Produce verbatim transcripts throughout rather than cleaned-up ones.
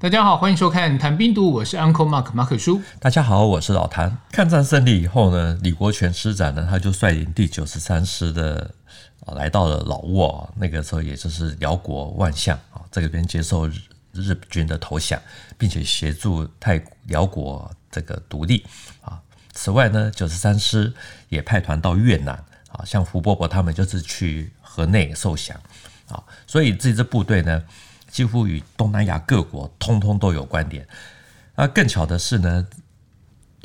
大家好，欢迎收看谈病毒，我是 Uncle Mark 马可叔。大家好，我是老谭。抗战胜利以后呢，李国权师长呢，他就率领第九十三师的来到了老挝，那个时候也就是辽国万象这边接受日军的投降，并且协助泰辽国这个独立。此外呢，九十三师也派团到越南，像胡伯伯他们就是去河内受降，所以这支部队呢几乎与东南亚各国通通都有关联。那更巧的是呢，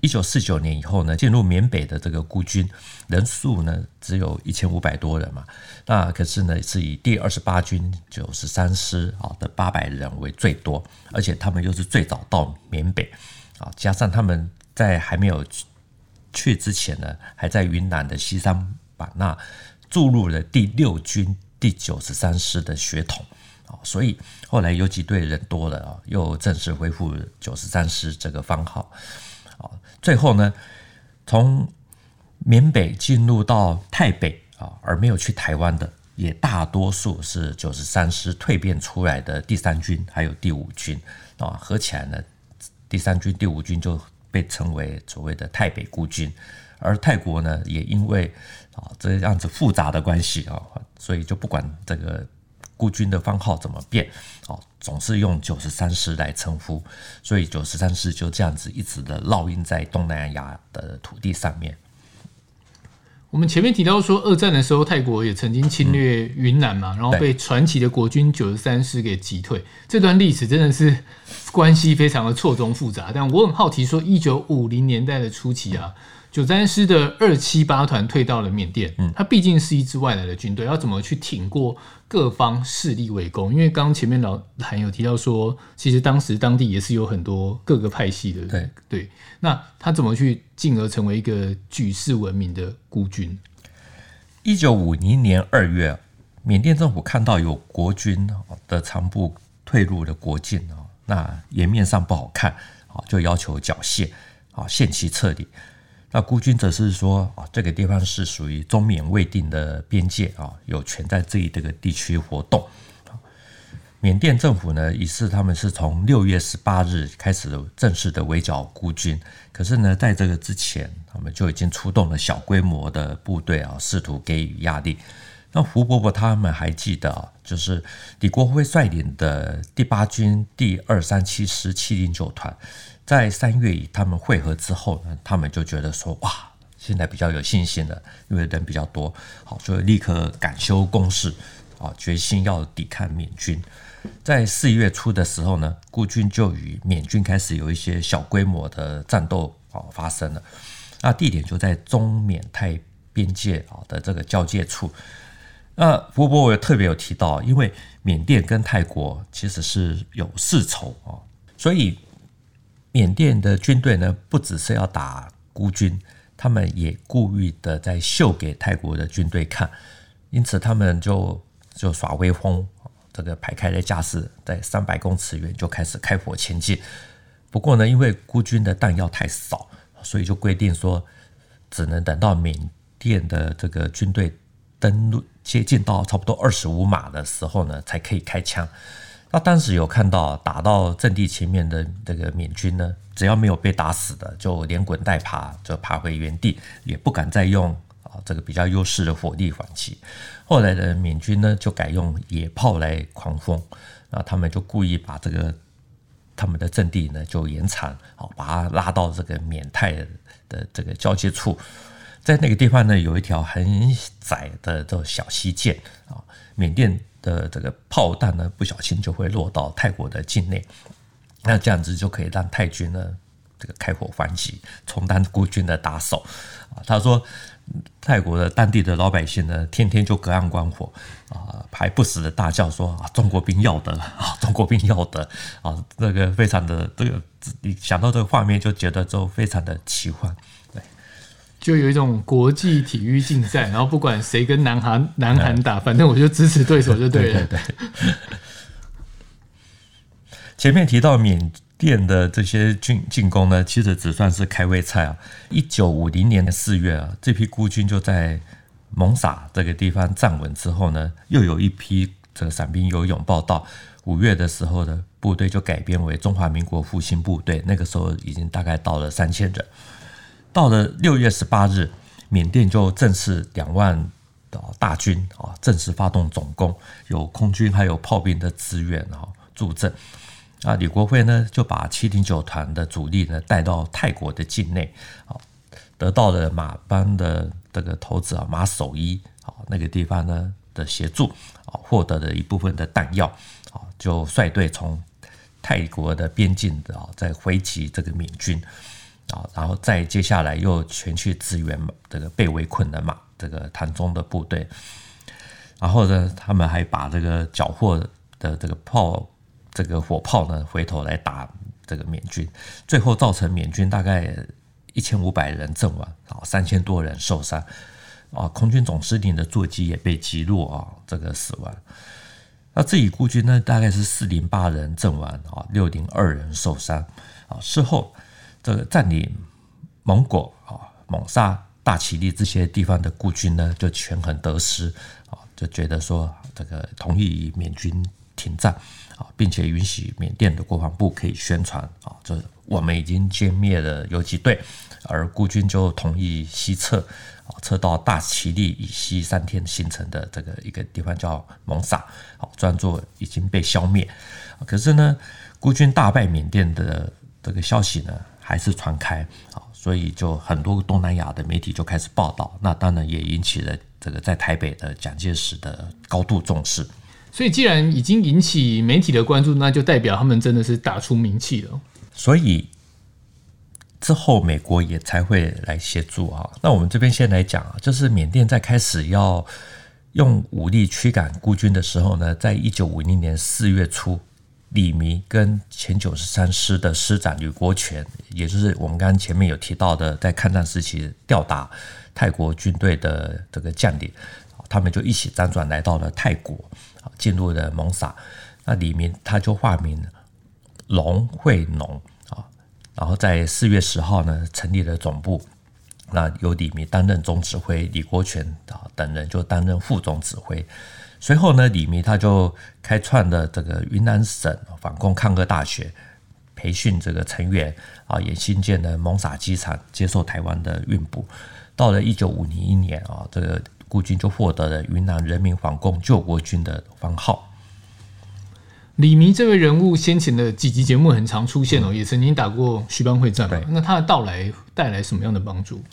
一九四九年以后呢，进入缅北的这个孤军人数呢只有一千五百多人嘛，那可是呢是以第二十八军九十三师的八百人为最多，而且他们又是最早到缅北，加上他们在还没有去之前呢，还在云南的西双版纳注入了第六军第九十三师的血统，所以后来游击队人多了，又正式恢复九十三师这个番号。最后呢，从缅北进入到泰北而没有去台湾的，也大多数是九十三师蜕变出来的第三军还有第五军，合起来呢，第三军第五军就被称为所谓的泰北孤军。而泰国呢，也因为这样子复杂的关系，所以就不管这个孤军的番号怎么变，总是用九十三师来称呼，所以九十三师就这样子一直的烙印在东南亚的土地上面。我们前面提到说，二战的时候泰国也曾经侵略云南嘛，嗯、然后被传奇的国军九十三师给击退。这段历史真的是关系非常的错综复杂，但我很好奇说，一九五零年代的初期啊，九十三师的二七八团退到了缅甸，它毕竟是一支外来的军队，要怎么去挺过各方势力围攻？因为刚刚前面老谭有提到说，其实当时当地也是有很多各个派系的， 对, 对那他怎么去进而成为一个举世闻名的孤军？一九五零年二月，缅甸政府看到有国军的常部退入了国境，那颜面上不好看，就要求缴械，限期撤离。那孤军则是说，啊，这个地方是属于中缅未定的边界，啊，有权在这一这个地区活动。缅甸政府呢，于是他们是从六月十八日开始正式的围剿孤军，可是呢，在这个之前，他们就已经出动了小规模的部队啊，试图给予压力。那胡伯伯他们还记得，啊，就是李国辉率领的第八军第二三七师七零九团。在三月以他们会合之后呢，他们就觉得说，哇，现在比较有信心了，因为人比较多，好，所以立刻赶修工事，啊，决心要抵抗缅军。在四月初的时候呢，孤军就与缅军开始有一些小规模的战斗，啊，发生了。那地点就在中缅泰边界的这个交界处。那伯伯我也特别有提到，因为缅甸跟泰国其实是有世仇，啊，所以缅甸的军队呢，不只是要打孤军，他们也故意的在秀给泰国的军队看，因此他们就就耍威风，这个排开的架势，在三百公尺远就开始开火前进。不过呢，因为孤军的弹药太少，所以就规定说，只能等到缅甸的这个军队登陆接近到差不多二十五码的时候呢，才可以开枪。那当时有看到打到阵地前面的这个缅军呢，只要没有被打死的，就连滚带爬，就爬回原地，也不敢再用这个比较优势的火力反击。后来的缅军呢，就改用野炮来狂轰，那他们就故意把这个他们的阵地呢就延长，把它拉到这个缅泰的这个交界处。在那个地方呢，有一条很窄的这小溪涧，缅甸的这个炮弹呢，不小心就会落到泰国的境内，那这样子就可以让泰军呢，这个开火反击，充当孤军的打手。啊，他说，泰国的当地的老百姓呢，天天就隔岸观火，啊，还不时的大叫说，啊，中国兵要得啊，中国兵要得啊，这个非常的这个，你想到这个画面就觉得就非常的奇幻。就有一种国际体育竞赛，然后不管谁跟南韩南韩打，反正我就支持对手就对了。对对对。前面提到缅甸的这些进攻呢，其实只算是开胃菜啊。一九五零年的四月啊，这批孤军就在蒙撒这个地方站稳之后呢，又有一批这个伞兵游泳报道，五月的时候呢，部队就改编为中华民国复兴部队，那个时候已经大概到了三千人。到了六月十八日，缅甸就正式两万大军正式发动总攻，有空军还有炮兵的支援助阵。那李国辉呢，就把七零九团的主力呢带到泰国的境内，得到了马帮的这个头子马守一那个地方呢的协助，获得了一部分的弹药，就率队从泰国的边境再回击这个缅军，然后再接下来又前去支援这个被围困的马这个唐中的部队。然后呢，他们还把这个缴获的这个炮这个火炮呢回头来打这个缅军，最后造成缅军大概一千五百人阵亡，三千多人受伤。啊、空军总司令的座机也被击落、啊、这个死亡。那自己孤军呢，大概是四零八人阵亡，啊，六零二人受伤。啊、事后这个占领蒙果、啊、蒙沙、大其力这些地方的孤军呢，就权衡得失，啊、就觉得说这个同意与缅军停战，啊、并且允许缅甸的国防部可以宣传，啊、就是我们已经歼灭了游击队，而孤军就同意西撤。撤到大其力以西三天形成的这个一个地方叫蒙萨，专做已经被消灭。可是呢，孤军大败缅甸的这个消息呢，还是传开，所以就很多东南亚的媒体就开始报道。那当然也引起了这个在台北的蒋介石的高度重视。所以，既然已经引起媒体的关注，那就代表他们真的是打出名气了。所以。之后美国也才会来协助、啊、那我们这边先来讲、啊、就是缅甸在开始要用武力驱赶孤军的时候呢，在一九五零年四月初，李弥跟前九十三师的师长吕国权，也就是我们刚刚前面有提到的在抗战时期吊打泰国军队的这个将领，他们就一起辗转来到了泰国，进入了蒙萨。那李弥他就化名龙惠农，然后在四月十号呢成立了总部，那由李弥担任总指挥，李国权等人就担任副总指挥。随后呢，李弥他就开创了这个云南省反共抗日大学，培训这个成员啊，也新建了蒙萨机场接受台湾的运补。到了一九五零年啊，这个孤军就获得了云南人民反共救国军的番号。李弥这位人物先前的几集节目很常出现、哦嗯、也曾经打过徐蚌会战。那他的到来带来什么样的帮助？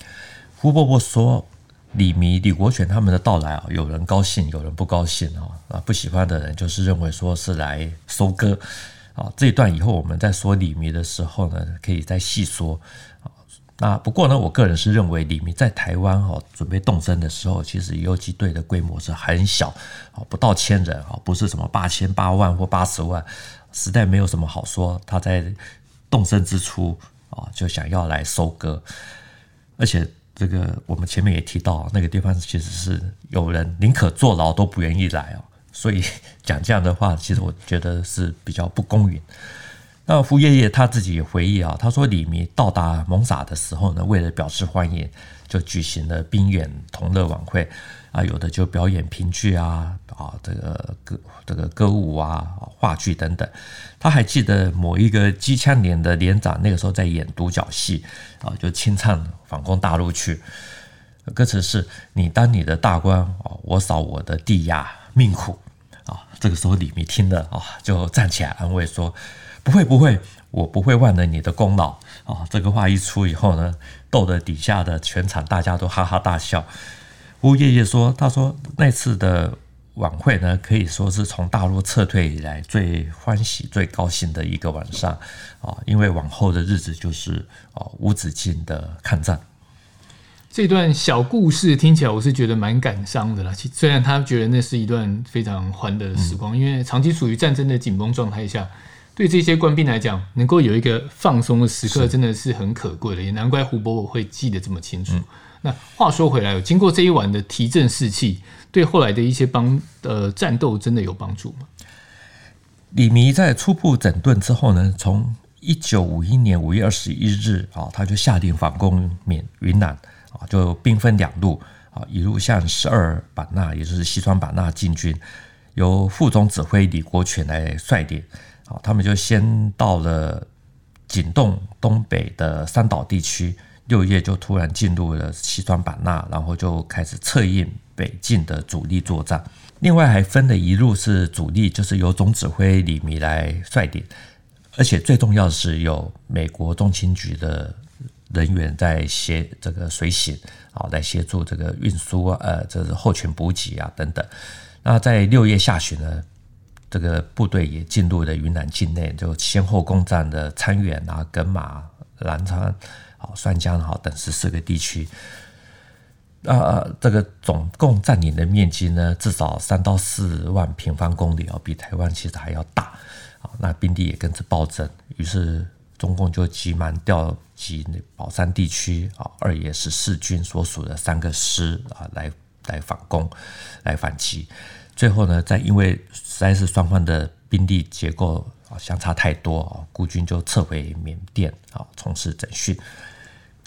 胡伯伯说，李弥、李国权他们的到来、哦、有人高兴，有人不高兴、哦啊、不喜欢的人就是认为说是来收割、啊、这一段以后我们在说李弥的时候呢，可以再细说、啊、那不过呢，我个人是认为李弥在台湾、哦、准备动身的时候，其实游击队的规模是很小，不到千人，不是什么八千、八万或八十万，实在没有什么好说。他在动身之初就想要来收割，而且这个我们前面也提到，那个地方其实是有人宁可坐牢都不愿意来，所以讲这样的话，其实我觉得是比较不公允。那胡爷爷他自己也回忆啊，他说李弥到达蒙萨的时候呢，为了表示欢迎，就举行了兵演同乐晚会啊，有的就表演评剧啊，啊这个歌这个歌舞啊，话剧等等。他还记得某一个机枪连的连长那个时候在演独角戏啊，就清唱反攻大陆去，歌词是你当你的大官啊，我扫我的地呀，命苦啊。这个时候李弥听了啊，就站起来安慰说。不会不会，我不会忘了你的功劳、哦、这个话一出以后呢，逗得底下的全场大家都哈哈大笑。吴爷爷说，他说那次的晚会呢，可以说是从大陆撤退以来最欢喜最高兴的一个晚上、哦、因为往后的日子就是、哦、无止境的抗战。这段小故事听起来我是觉得蛮感伤的啦，虽然他觉得那是一段非常欢乐的时光、嗯、因为长期处于战争的紧绷状态下，对这些官兵来讲，能够有一个放松的时刻真的是很可贵的，也难怪胡伯伯会记得这么清楚、嗯、那话说回来，经过这一晚的提振士气，对后来的一些帮、呃、战斗真的有帮助吗？李弥在初步整顿之后呢，从一九五一年五月二十一日、哦、他就下令反攻缅云南、哦、就兵分两路、哦、一路向十二版纳，也就是西双版纳进军，由副总指挥李国权来率领。他们就先到了景栋东北的三岛地区，六月就突然进入了西双版纳，然后就开始策应北进的主力作战。另外还分了一路是主力，就是由总指挥李弥来率领，而且最重要的是有美国中情局的人员在协这个随行，来协助这个运输啊，呃，这是后勤补给啊等等。那在六月下旬呢，这个部队也进入了云南境内，就先后攻占了参远啊、耿马、澜沧、好酸江好等十四个地区。那、呃、这个总共占领的面积呢，至少三到四万平方公里哦，比台湾其实还要大。那兵力也跟着暴增，于是中共就急忙调集保山地区二野十四军所属的三个师来来反攻，来反击。最后呢，在因为实在是双方的兵力结构相差太多，孤军就撤回缅甸从事整训。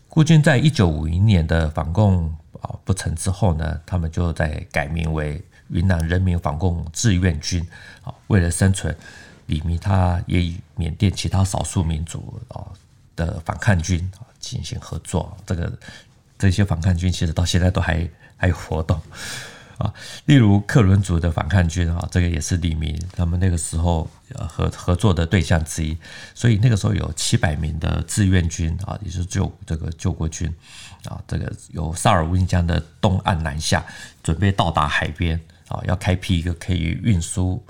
孤军在一九五一年的反共不成之后呢，他们就在改名为云南人民反共志愿军。为了生存，李弥他也与缅甸其他少数民族的反抗军进行合作，这个这些反抗军其实到现在都还还有活动啊，例如克伦族的反抗军啊，这个也是李弥他们那个时候合合作的对象之一，所以那个时候有七百名的志愿军啊，也就是救这个救国军啊，这个由萨尔温江的东岸南下，准备到达海边啊，要开辟一个可以运输。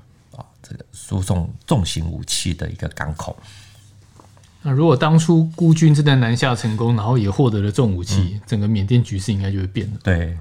这个输送重型武器的一个港口。那如果当初孤军真的南下成功，然后也获得了重武器，嗯、整个缅甸局势应该就会变了。对，